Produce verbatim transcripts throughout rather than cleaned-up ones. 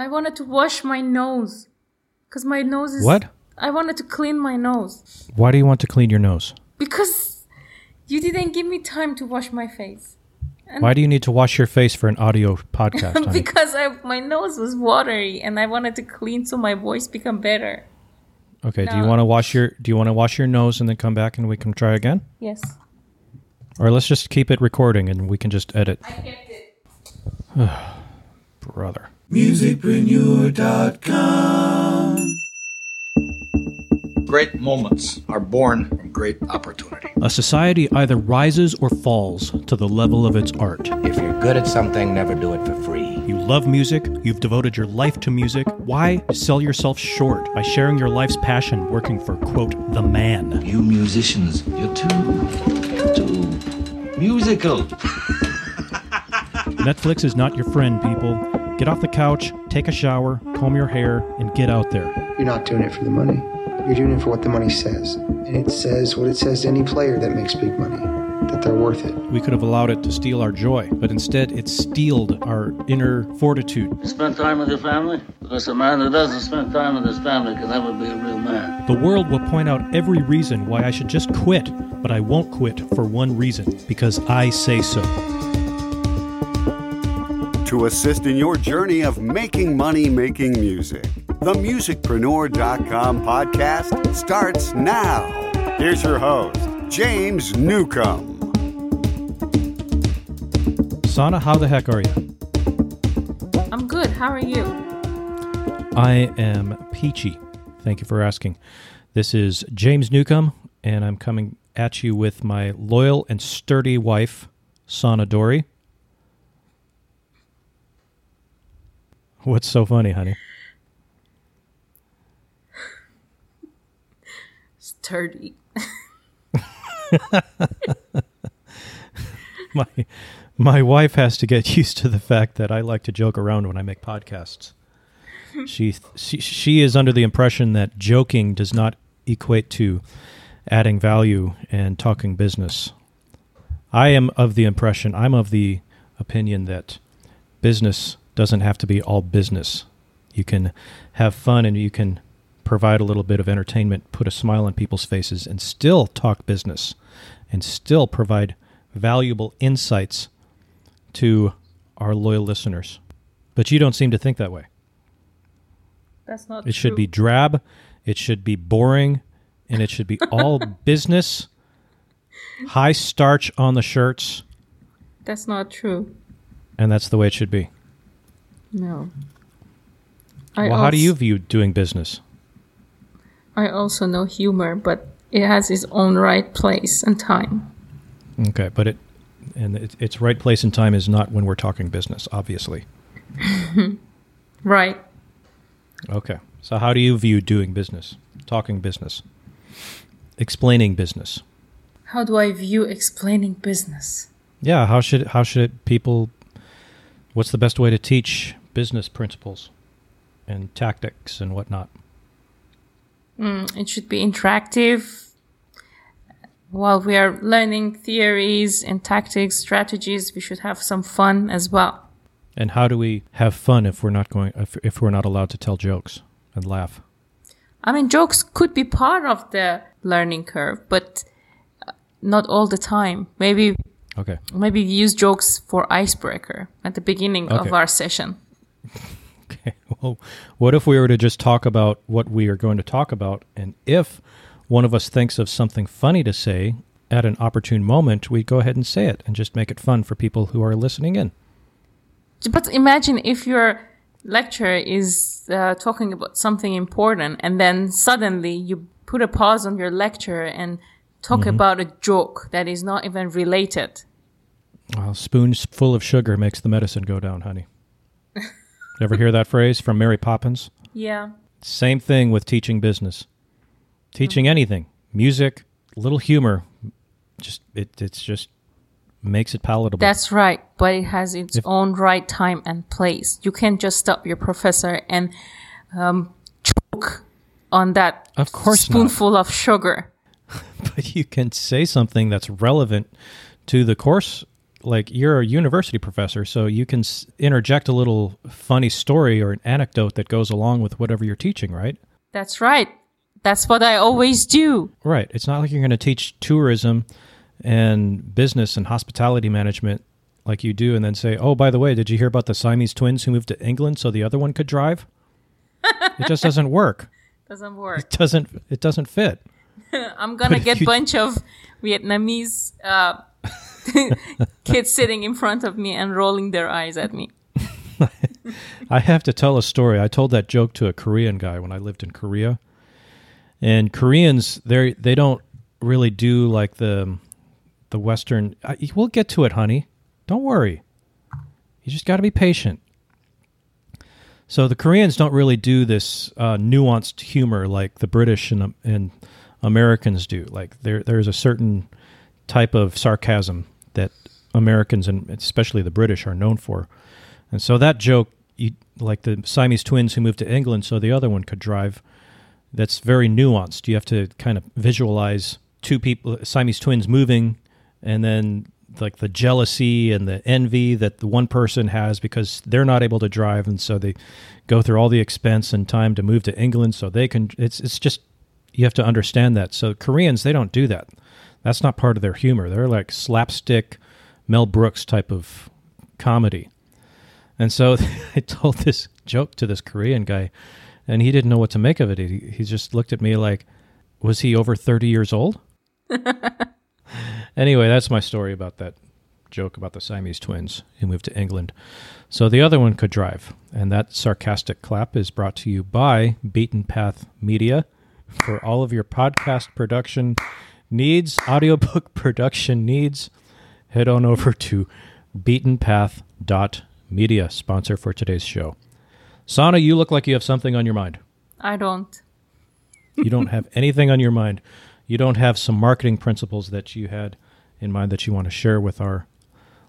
I wanted to wash my nose. Because my nose is... What? I wanted to clean my nose. Why do you want to clean your nose? Because you didn't give me time to wash my face. And why do you need to wash your face for an audio podcast? Because I, my nose was watery and I wanted to clean so my voice become better. Okay, no. do you want to wash your do you want to wash your nose and then come back and we can try again? Yes. Or let's just keep it recording and we can just edit. I kept it. Brother. musicpreneur dot com. Great moments are born from great opportunity. A society either rises or falls to the level of its art. If you're good at something, never do it for free. You love music. You've devoted your life to music. Why sell yourself short by sharing your life's passion working for, quote, the man? You musicians, you're too, too musical. Netflix is not your friend, people. Get off the couch, take a shower, comb your hair, and get out there. You're not doing it for the money. You're doing it for what the money says. And it says what it says to any player that makes big money, that they're worth it. We could have allowed it to steal our joy, but instead it steeled our inner fortitude. You spend time with your family? Because a man who doesn't spend time with his family can never be a real man. The world will point out every reason why I should just quit, but I won't quit for one reason, because I say so. To assist in your journey of making money, making music. The musicpreneur dot com podcast starts now. Here's your host, James Newcomb. Sana, how the heck are you? I'm good. How are you? I am peachy. Thank you for asking. This is James Newcomb, and I'm coming at you with my loyal and sturdy wife, Sana Dorry. What's so funny, honey? Sturdy. my my wife has to get used to the fact that I like to joke around when I make podcasts. She she, she is under the impression that joking does not equate to adding value and talking business. I am of the impression, I'm of the opinion that business doesn't have to be all business. You can have fun and you can provide a little bit of entertainment, put a smile on people's faces, and still talk business, and still provide valuable insights to our loyal listeners. But you don't seem to think that way. That's not true. It should be drab, it should be boring, and it should be all business, high starch on the shirts. That's not true. And that's the way it should be. No. I well, also- how do you view doing business? I also know humor, but it has its own right place and time. Okay, but it and it, its right place and time is not when we're talking business, obviously. Right. Okay. So how do you view doing business, talking business, explaining business? How do I view explaining business? Yeah, how should how should it, people what's the best way to teach business principles and tactics and whatnot? Mm, it should be interactive. While we are learning theories and tactics, strategies, we should have some fun as well. And how do we have fun if we're not going, if, if we're not allowed to tell jokes and laugh? I mean, jokes could be part of the learning curve, but not all the time. Maybe, okay. Maybe we use jokes for icebreaker at the beginning okay. of our session. Okay. Well, what if we were to just talk about what we are going to talk about, and if one of us thinks of something funny to say at an opportune moment, we go ahead and say it and just make it fun for people who are listening in. But imagine if your lecture is uh, talking about something important, and then suddenly you put a pause on your lecture and talk mm-hmm. about a joke that is not even related. Well, spoons full of sugar makes the medicine go down, honey. Ever hear that phrase from Mary Poppins? Yeah. Same thing with teaching business. Teaching mm-hmm. anything, music, little humor, just it it's just makes it palatable. That's right, but it has its if, own right time and place. You can't just stop your professor and um, choke on that of course spoonful not. of sugar. But you can say something that's relevant to the course like you're a university professor, so you can s- interject a little funny story or an anecdote that goes along with whatever you're teaching, right? That's right. That's what I always do. Right. It's not like you're going to teach tourism and business and hospitality management like you do and then say, oh, by the way, did you hear about the Siamese twins who moved to England so the other one could drive? It just doesn't work. Doesn't work. It doesn't, it doesn't fit. I'm going to get a bunch of Vietnamese uh, kids sitting in front of me and rolling their eyes at me. I have to tell a story. I told that joke to a Korean guy when I lived in Korea. And Koreans, they they don't really do like the the Western. I, we'll get to it, honey. Don't worry. You just got to be patient. So the Koreans don't really do this uh, nuanced humor like the British and and Americans do. Like there there's a certain type of sarcasm that Americans and especially the British are known for. And so that joke, you, like the Siamese twins who moved to England so the other one could drive, that's very nuanced. You have to kind of visualize two people, Siamese twins moving, and then like the jealousy and the envy that the one person has because they're not able to drive, and so they go through all the expense and time to move to England so they can. It's it's just you have to understand that. So Koreans, they don't do that. That's not part of their humor. They're like slapstick, Mel Brooks type of comedy. And so I told this joke to this Korean guy, and he didn't know what to make of it. He, he just looked at me like, was he over thirty years old? Anyway, that's my story about that joke about the Siamese twins who moved to England so the other one could drive. And that sarcastic clap is brought to you by Beaten Path Media for all of your podcast production needs, audiobook production needs. Head on over to beaten path dot media, sponsor for today's show. Sana, you look like you have something on your mind. I don't. You don't have anything on your mind. You don't have some marketing principles that you had in mind that you want to share with our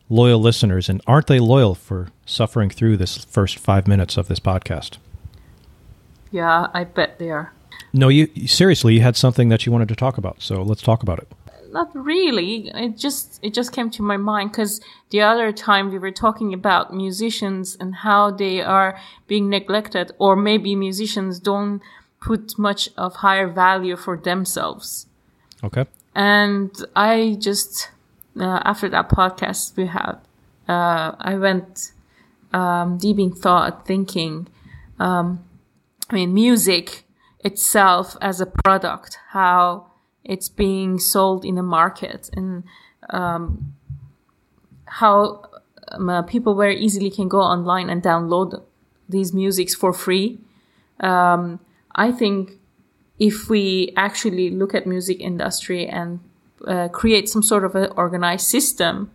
loyal listeners. And aren't they loyal for suffering through this first five minutes of this podcast? Yeah, I bet they are. No, you seriously, you had something that you wanted to talk about. So let's talk about it. Not really. It just it just came to my mind because the other time we were talking about musicians and how they are being neglected, or maybe musicians don't put much of higher value for themselves. Okay. And I just uh, after that podcast we had, uh, I went um, deep in thought, thinking. Um, I mean, music itself as a product, how it's being sold in the market, and um, how um, uh, people very easily can go online and download these musics for free. Um, I think if we actually look at music industry and uh, create some sort of an organized system,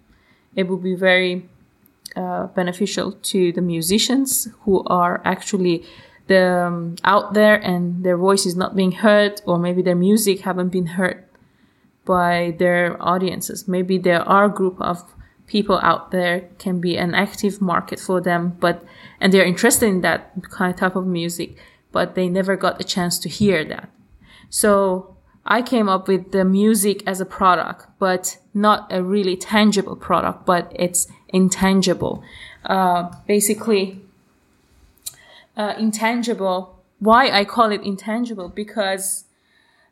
it would be very uh, beneficial to the musicians who are actually The, um, out there and their voice is not being heard, or maybe their music haven't been heard by their audiences. Maybe there are a group of people out there can be an active market for them, but and they're interested in that kind of type of music, but they never got a chance to hear that. So I came up with the music as a product, but not a really tangible product, but it's intangible. Uh, basically... Uh, intangible. Why I call it intangible? Because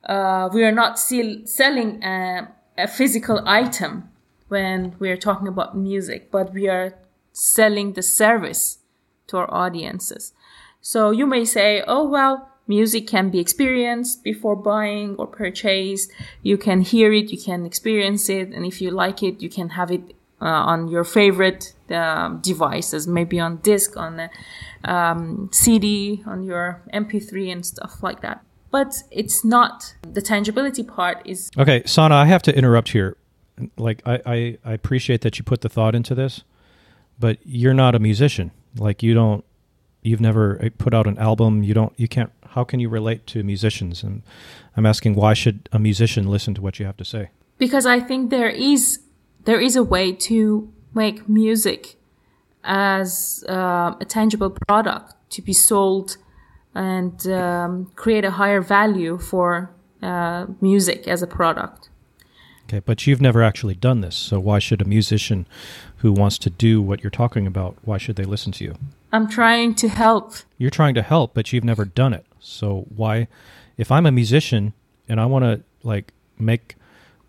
uh, we are not still selling a, a physical item when we are talking about music, but we are selling the service to our audiences. So you may say, oh, well, music can be experienced before buying or purchased. You can hear it, you can experience it, and if you like it, you can have it Uh, on your favorite uh, devices, maybe on disc, on a um, C D, on your M P three and stuff like that. But it's not, the tangibility part is... Okay, Sana, I have to interrupt here. Like, I, I, I appreciate that you put the thought into this, but you're not a musician. Like, you don't, you've never put out an album. You don't, you can't, how can you relate to musicians? And I'm asking, why should a musician listen to what you have to say? Because I think there is... There is a way to make music as uh, a tangible product to be sold and um, create a higher value for uh, music as a product. Okay, but you've never actually done this, so why should a musician who wants to do what you're talking about, why should they listen to you? I'm trying to help. You're trying to help, but you've never done it. So why, if I'm a musician and I want to like make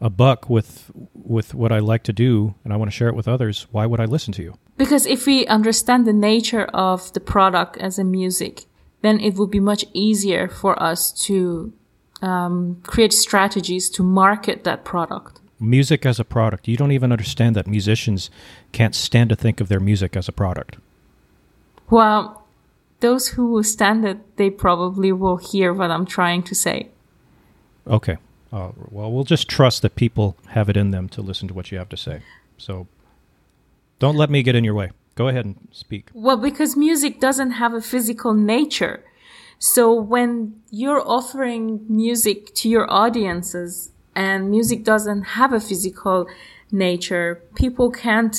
a buck with with what I like to do and I want to share it with others, why would I listen to you? Because if we understand the nature of the product as a music, then it would be much easier for us to um, create strategies to market that product. Music as a product. You don't even understand that musicians can't stand to think of their music as a product. Well, those who stand it, they probably will hear what I'm trying to say. Okay. Uh, well, we'll just trust that people have it in them to listen to what you have to say. So don't let me get in your way. Go ahead and speak. Well, because music doesn't have a physical nature. So when you're offering music to your audiences and music doesn't have a physical nature, people can't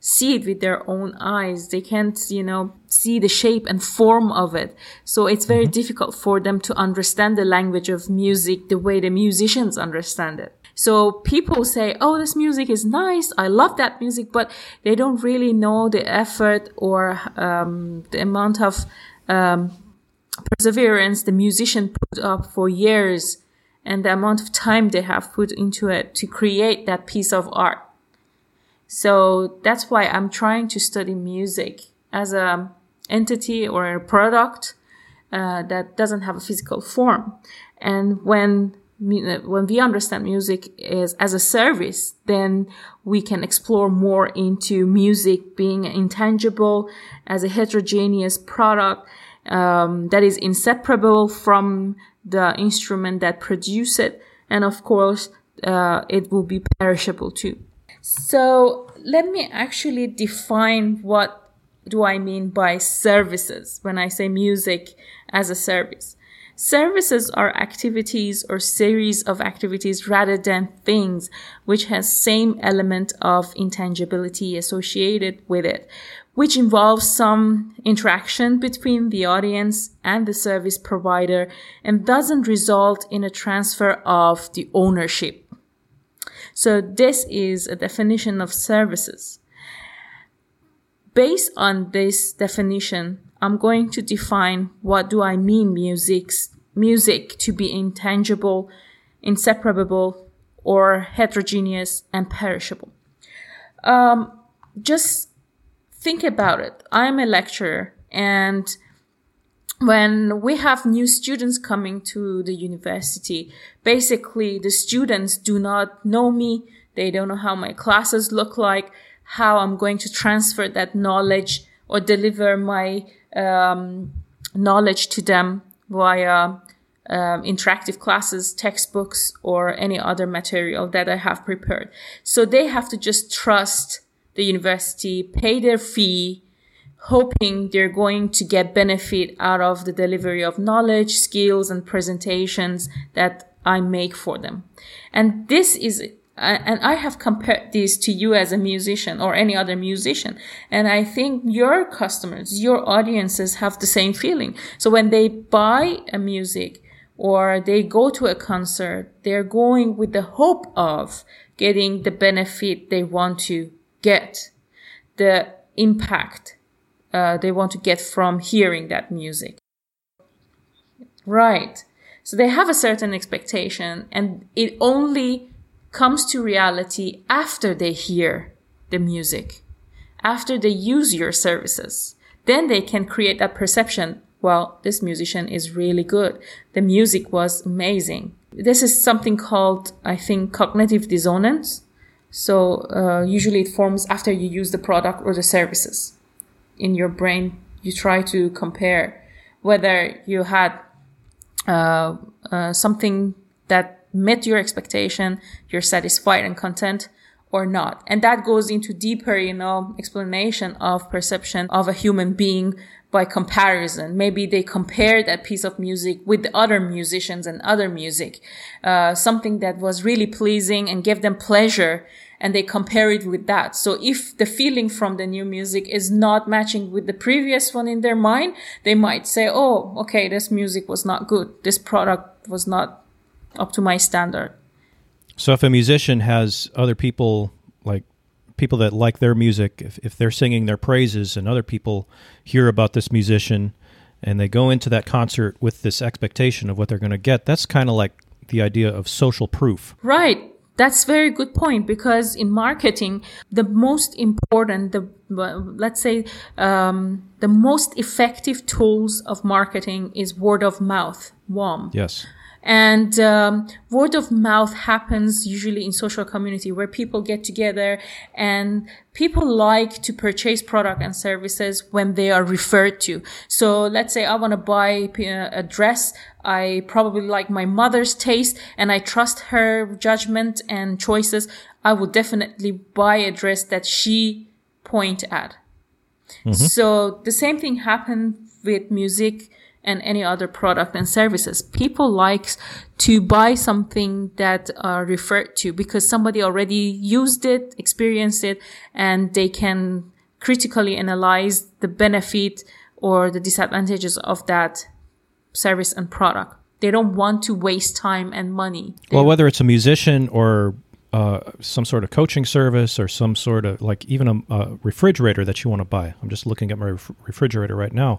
see it with their own eyes. They can't, you know, see the shape and form of it. So it's very mm-hmm. difficult for them to understand the language of music the way the musicians understand it. So people say, oh, this music is nice. I love that music, but they don't really know the effort or um, the amount of um, perseverance the musician put up for years and the amount of time they have put into it to create that piece of art. So that's why I'm trying to study music as a entity or a product uh, that doesn't have a physical form. And when When we understand music is as a service, then we can explore more into music being intangible as a heterogeneous product um, that is inseparable from the instrument that produces it. And of course, uh, it will be perishable too. So let me actually define what do I mean by services when I say music as a service. Services are activities or series of activities rather than things, which has same element of intangibility associated with it, which involves some interaction between the audience and the service provider and doesn't result in a transfer of the ownership. So this is a definition of services. Based on this definition, I'm going to define what do I mean music's, music to be intangible, inseparable, or heterogeneous and perishable. Um, just think about it. I'm a lecturer, and when we have new students coming to the university, basically the students do not know me. They don't know how my classes look like, how I'm going to transfer that knowledge or deliver my um, knowledge to them via um, interactive classes, textbooks, or any other material that I have prepared. So they have to just trust the university, pay their fee, hoping they're going to get benefit out of the delivery of knowledge, skills, and presentations that I make for them. And this is And I have compared this to you as a musician or any other musician. And I think your customers, your audiences have the same feeling. So when they buy a music or they go to a concert, they're going with the hope of getting the benefit they want to get, the impact uh, they want to get from hearing that music. Right. So they have a certain expectation, and it only comes to reality after they hear the music, after they use your services. Then they can create that perception, well, this musician is really good. The music was amazing. This is something called, I think, cognitive dissonance. So uh, usually it forms after you use the product or the services. In your brain, you try to compare whether you had uh, uh, something that met your expectation, you're satisfied and content or not. And that goes into deeper, you know, explanation of perception of a human being by comparison. Maybe they compare that piece of music with the other musicians and other music, uh, something that was really pleasing and gave them pleasure, and they compare it with that. So if the feeling from the new music is not matching with the previous one in their mind, they might say, oh, okay, this music was not good. This product was not up to my standard. So if a musician has other people, like people that like their music, if, if they're singing their praises and other people hear about this musician and they go into that concert with this expectation of what they're going to get, that's kind of like the idea of social proof. Right. That's a very good point, because in marketing, the most important, the let's say um, the most effective tools of marketing is word of mouth, W O M. Yes. And um, word of mouth happens usually in social community where people get together, and people like to purchase product and services when they are referred to. So let's say I want to buy a dress. I probably like my mother's taste and I trust her judgment and choices. I would definitely buy a dress that she point at. Mm-hmm. So the same thing happened with music and any other product and services. People like to buy something that are referred to because somebody already used it, experienced it, and they can critically analyze the benefit or the disadvantages of that service and product. They don't want to waste time and money. They well, whether it's a musician or Uh, some sort of coaching service or some sort of, like, even a, a refrigerator that you want to buy. I'm just looking at my ref- refrigerator right now.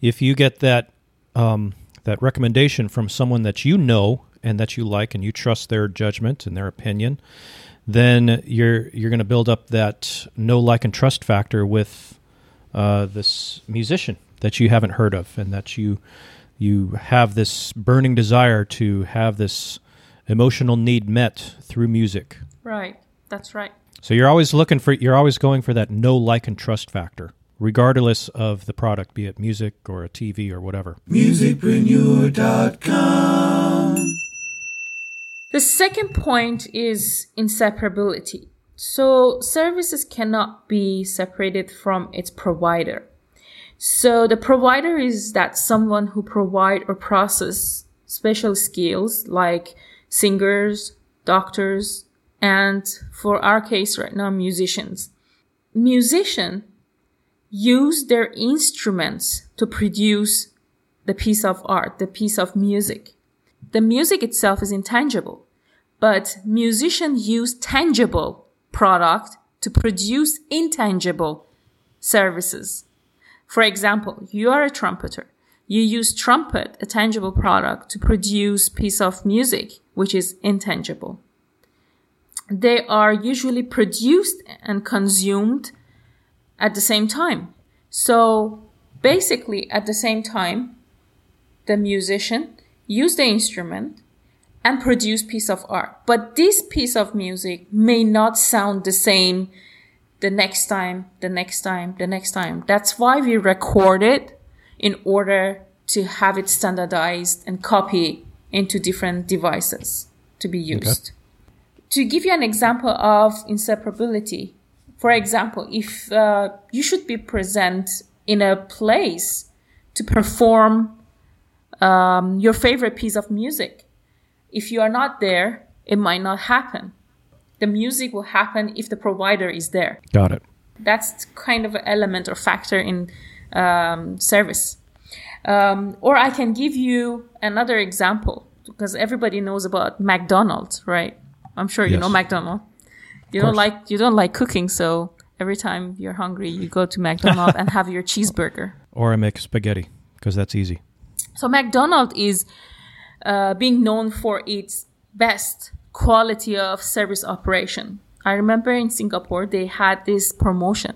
If you get that um, that recommendation from someone that you know and that you like and you trust their judgment and their opinion, then you're you're going to build up that know, like, and trust factor with uh, this musician that you haven't heard of and that you you have this burning desire to have this emotional need met through music. Right, that's right. So you're always looking for, you're always going for that know, like, and trust factor, regardless of the product, be it music or a T V or whatever. musicpreneur dot com. The second point is inseparability. So services cannot be separated from its provider. So the provider is that someone who provide or process special skills like singers, doctors, and for our case right now, musicians. Musicians use their instruments to produce the piece of art, the piece of music. The music itself is intangible, but musicians use tangible product to produce intangible services. For example, you are a trumpeter. You use trumpet, a tangible product, to produce piece of music, which is intangible. They are usually produced and consumed at the same time. So basically, at the same time, the musician used the instrument and produced piece of art. But this piece of music may not sound the same the next time, the next time, the next time. That's why we record it, in order to have it standardized and copy into different devices to be used. Okay. To give you an example of inseparability, for example, if uh, you should be present in a place to perform um, your favorite piece of music, if you are not there, it might not happen. The music will happen if the provider is there. Got it. That's kind of an element or factor in Um, service. Um, or I can give you another example, because everybody knows about McDonald's, right? I'm sure you yes. know McDonald's. You don't like you don't like cooking, so every time you're hungry, you go to McDonald's and have your cheeseburger. Or I make spaghetti, because that's easy. So McDonald's is uh, being known for its best quality of service operation. I remember in Singapore, they had this promotion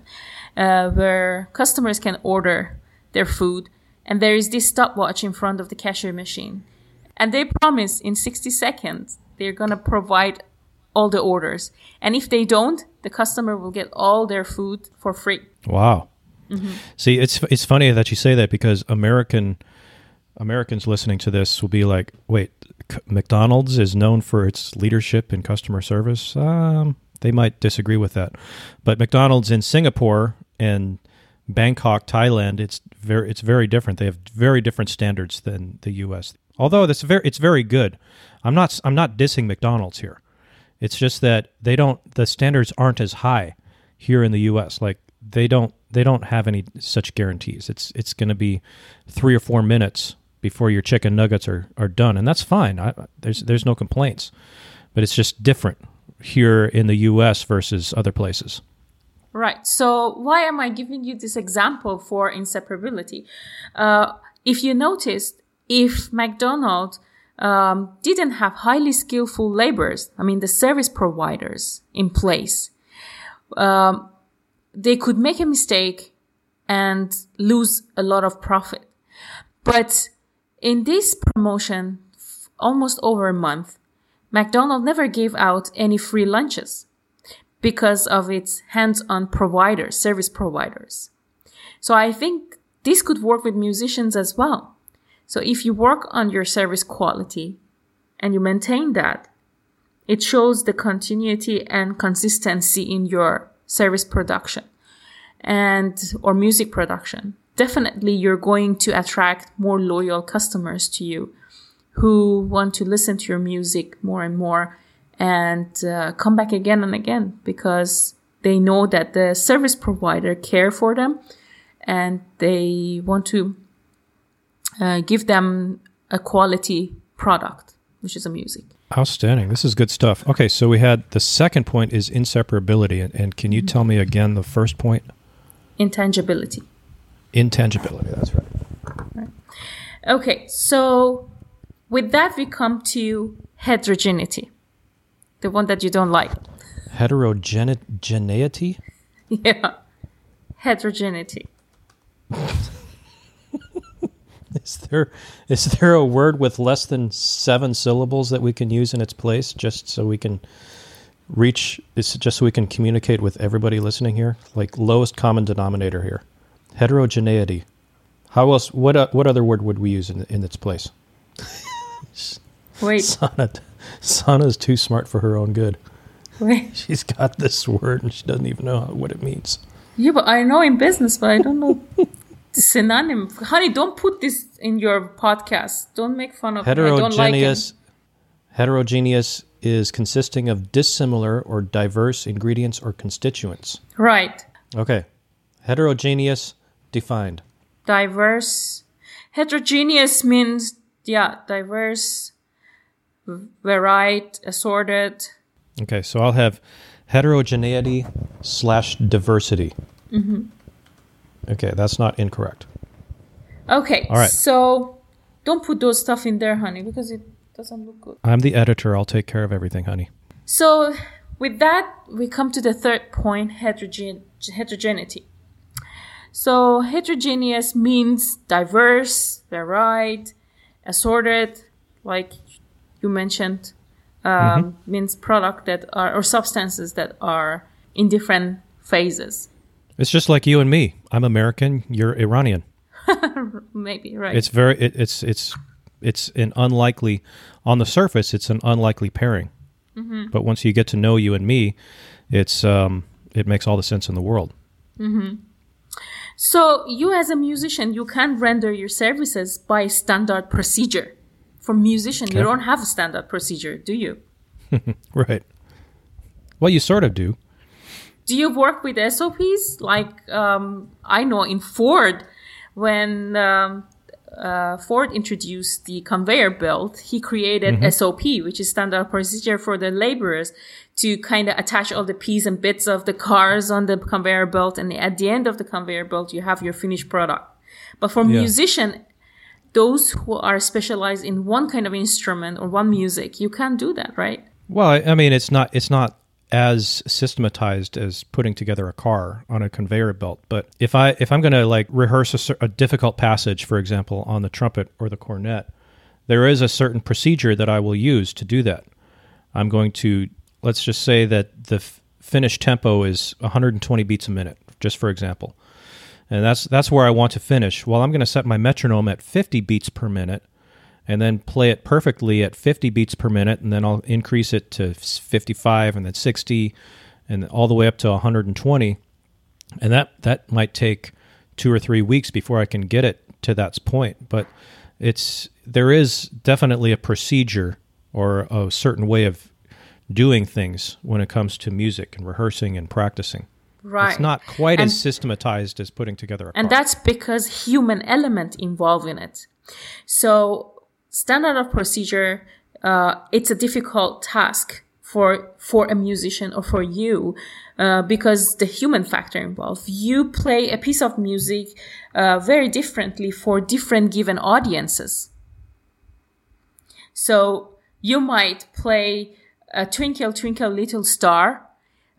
uh, where customers can order their food and there is this stopwatch in front of the cashier machine. And they promise in sixty seconds, they're going to provide all the orders. And if they don't, the customer will get all their food for free. Wow. Mm-hmm. See, it's it's funny that you say that, because American Americans listening to this will be like, wait, McDonald's is known for its leadership in customer service? Um... They might disagree with that. But McDonald's in Singapore and Bangkok, Thailand, it's very it's very different. They have very different standards than the U S. Although that's very it's very good. I'm not I'm not dissing McDonald's here. It's just that they don't the standards aren't as high here in the U S. Like they don't they don't have any such guarantees. It's it's going to be three or four minutes before your chicken nuggets are, are done, and that's fine. I, there's there's no complaints. but it's just different here in the U S versus other places. Right. So why am I giving you this example for inseparability? Uh, if you noticed, if McDonald's um, didn't have highly skillful laborers, I mean the service providers in place, um, they could make a mistake and lose a lot of profit. But in this promotion, f- almost over a month, McDonald's never gave out any free lunches because of its hands-on providers, service providers. So I think this could work with musicians as well. So if you work on your service quality and you maintain that, it shows the continuity and consistency in your service production and or music production. Definitely you're going to attract more loyal customers to you who want to listen to your music more and more and uh, come back again and again because they know that the service provider care for them and they want to uh, give them a quality product, which is a music. Outstanding. This is good stuff. Okay, so we had the second point is inseparability. And, and can you mm-hmm. tell me again the first point? Intangibility. Intangibility, that's right. right. Okay, so with that we come to heterogeneity. The one that you don't like. Heterogeneity? Yeah. Heterogeneity. Is there is there a word with less than seven syllables that we can use in its place just so we can reach, just so we can communicate with everybody listening here? Like lowest common denominator here. Heterogeneity. How else, what uh, what other word would we use in in its place? Wait. Sana, Sana's too smart for her own good. Wait. She's got this word and she doesn't even know what it means. Yeah, but I know in business, but I don't know the synonym. Honey, don't put this in your podcast. Don't make fun of heterogeneous, me. I don't like it. Heterogeneous is consisting of dissimilar or diverse ingredients or constituents. Right. Okay. Heterogeneous defined. Diverse. Heterogeneous means, yeah, diverse, varied, assorted. Okay, so I'll have heterogeneity slash diversity. Mm-hmm. Okay, that's not incorrect. Okay, all right. So don't put those stuff in there, honey, because it doesn't look good. I'm the editor. I'll take care of everything, honey. So with that, we come to the third point, heterogen- heterogeneity. So heterogeneous means diverse, varied, assorted, like you mentioned, um, mm-hmm. means product that are, or substances that are in different phases. It's just like you and me. I'm American, you're Iranian. Maybe, right. It's very, it, it's, it's, it's an unlikely, on the surface, it's an unlikely pairing. Mm-hmm. But once you get to know you and me, it's, um, it makes all the sense in the world. Mm-hmm. So you as a musician, you can't render your services by standard procedure. For musician, okay. You don't have a standard procedure, do you? Right. Well, you sort of do. Do you work with S O Ps? Like, um, I know in Ford, when um, uh, Ford introduced the conveyor belt, he created mm-hmm. S O P, which is standard procedure for the laborers to kind of attach all the pieces and bits of the cars on the conveyor belt. And at the end of the conveyor belt, you have your finished product. But for yeah. musician, those who are specialized in one kind of instrument or one music, you can't do that, right? Well, I, I mean, it's not it's not as systematized as putting together a car on a conveyor belt. But if, I, if I'm going to like rehearse a, a difficult passage, for example, on the trumpet or the cornet, there is a certain procedure that I will use to do that. I'm going to, let's just say that the f- finished tempo is one hundred twenty beats a minute, just for example. And that's that's where I want to finish. Well, I'm going to set my metronome at fifty beats per minute and then play it perfectly at fifty beats per minute, and then I'll increase it to fifty-five and then sixty and all the way up to one hundred twenty. And that, that might take two or three weeks before I can get it to that point. But it's there is definitely a procedure or a certain way of doing things when it comes to music and rehearsing and practicing. Right. It's not quite and, as systematized as putting together a car. And that's because human element involved in it. So standard of procedure uh, it's a difficult task for for a musician or for you, uh, because the human factor involved. You play a piece of music uh, very differently for different given audiences. So you might play a Twinkle, Twinkle, Little Star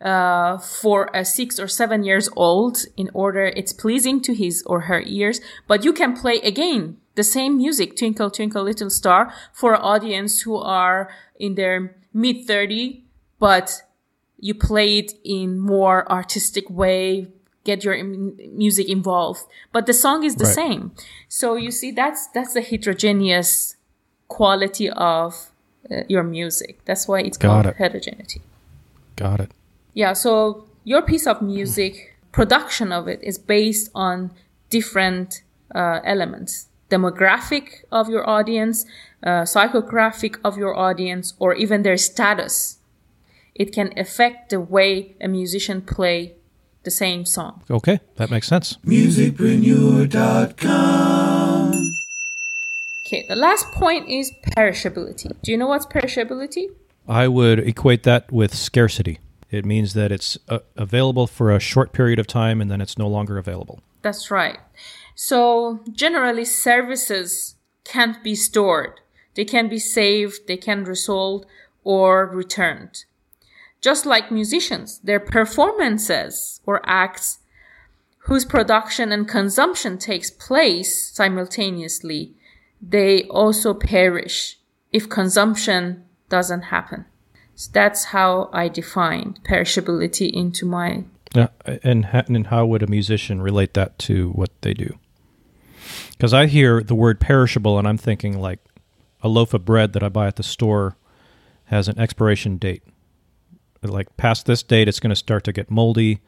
uh, for a six or seven years old in order it's pleasing to his or her ears. But you can play again the same music, Twinkle, Twinkle, Little Star, for an audience who are in their mid thirties, but you play it in more artistic way, get your im- music involved. But the song is the right. same. So you see, that's that's the heterogeneous quality of uh, your music. That's why it's Got called it. heterogeneity. Got it. Yeah, so your piece of music, production of it, is based on different uh, elements. Demographic of your audience, uh, psychographic of your audience, or even their status. It can affect the way a musician play the same song. Okay, that makes sense. musicpreneur dot com. Okay, the last point is perishability. Do you know what's perishability? I would equate that with scarcity. It means that it's uh, available for a short period of time and then it's no longer available. That's right. So generally, services can't be stored. They can be saved, they can be sold or returned. Just like musicians, their performances or acts whose production and consumption takes place simultaneously, they also perish if consumption doesn't happen. So that's how I defined perishability into my... Yeah, and, and how would a musician relate that to what they do? Because I hear the word perishable and I'm thinking like a loaf of bread that I buy at the store has an expiration date. Like past this date, it's going to start to get moldy.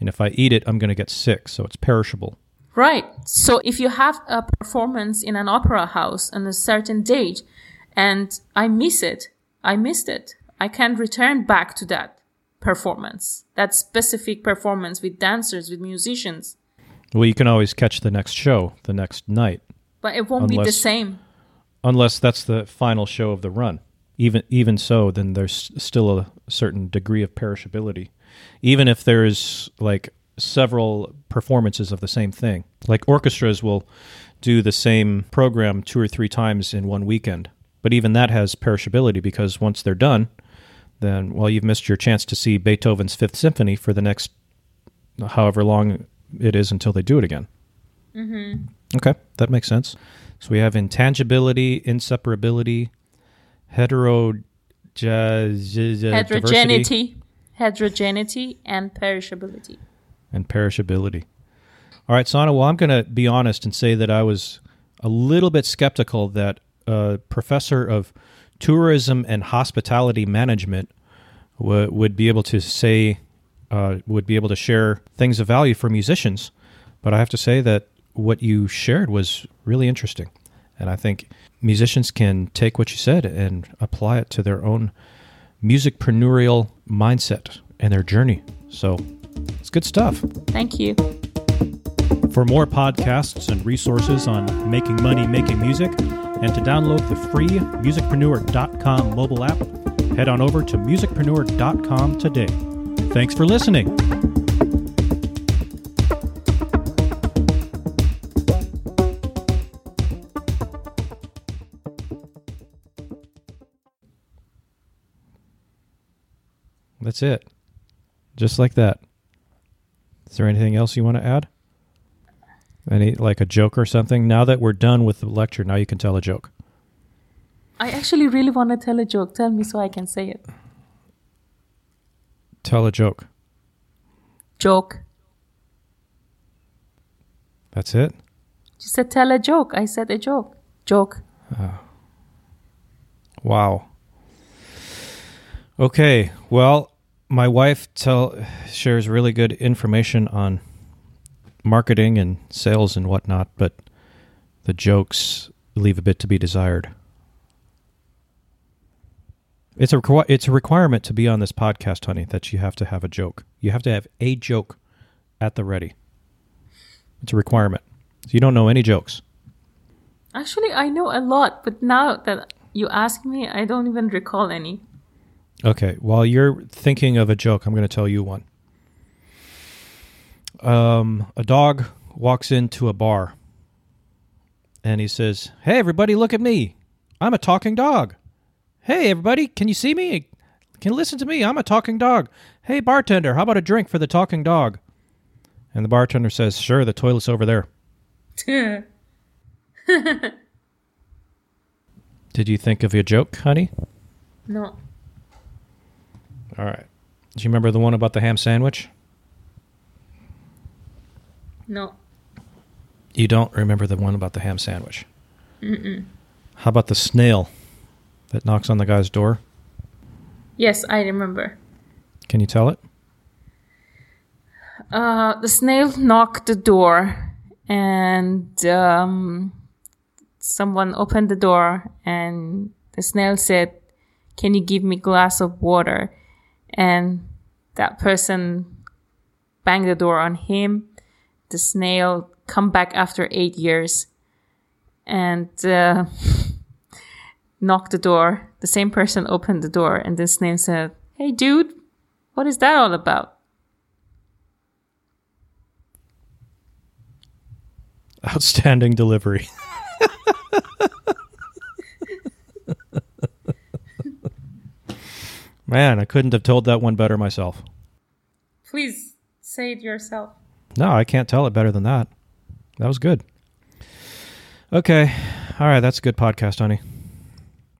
And if I eat it, I'm going to get sick. So it's perishable. Right. So if you have a performance in an opera house on a certain date and I miss it, I missed it. I can't return back to that performance, that specific performance with dancers, with musicians. Well, you can always catch the next show the next night. But it won't unless, be the same. Unless that's the final show of the run. Even even so, then there's still a certain degree of perishability. Even if there's like several performances of the same thing. Like orchestras will do the same program two or three times in one weekend. But even that has perishability because once they're done, then, well, you've missed your chance to see Beethoven's Fifth Symphony for the next however long it is until they do it again. Mm-hmm. Okay, that makes sense. So we have intangibility, inseparability, heterog- heterogeneity, heterogeneity, and perishability. And perishability. All right, Sana, well, I'm going to be honest and say that I was a little bit skeptical that a professor of tourism and hospitality management w- would be able to say, uh, would be able to share things of value for musicians. But I have to say that what you shared was really interesting. And I think musicians can take what you said and apply it to their own musicpreneurial mindset and their journey. So it's good stuff. Thank you. For more podcasts and resources on making money, making music, and to download the free musicpreneur dot com mobile app, head on over to musicpreneur dot com today. Thanks for listening. That's it. Just like that. Is there anything else you want to add? Any, like a joke or something? Now that we're done with the lecture, now you can tell a joke. I actually really want to tell a joke. Tell me so I can say it. Tell a joke. Joke. That's it? You said tell a joke. I said a joke. Joke. Oh. Wow. Okay. Well, my wife tell shares really good information on marketing and sales and whatnot, but the jokes leave a bit to be desired. It's a requ- it's a requirement to be on this podcast, honey, that you have to have a joke. You have to have a joke at the ready. It's a requirement. So you don't know any jokes. Actually, I know a lot, but now that you ask me, I don't even recall any. Okay. While you're thinking of a joke, I'm going to tell you one. Um, a dog walks into a bar and he says, "Hey, everybody, look at me. I'm a talking dog. Hey, everybody, can you see me? Can you listen to me? I'm a talking dog. Hey, bartender, how about a drink for the talking dog?" And the bartender says, "Sure, the toilet's over there." Did you think of your joke, honey? No. All right. Do you remember the one about the ham sandwich? No. You don't remember the one about the ham sandwich? Mm-mm. How about the snail that knocks on the guy's door? Yes, I remember. Can you tell it? Uh, the snail knocked the door, and um, someone opened the door, and the snail said, "Can you give me a glass of water?" And that person banged the door on him. The snail come back after eight years and uh, knocked the door. The same person opened the door, and the snail said, "Hey, dude, what is that all about?" Outstanding delivery. Man, I couldn't have told that one better myself. Please say it yourself. No, I can't tell it better than that. That was good. Okay. All right. That's a good podcast, honey.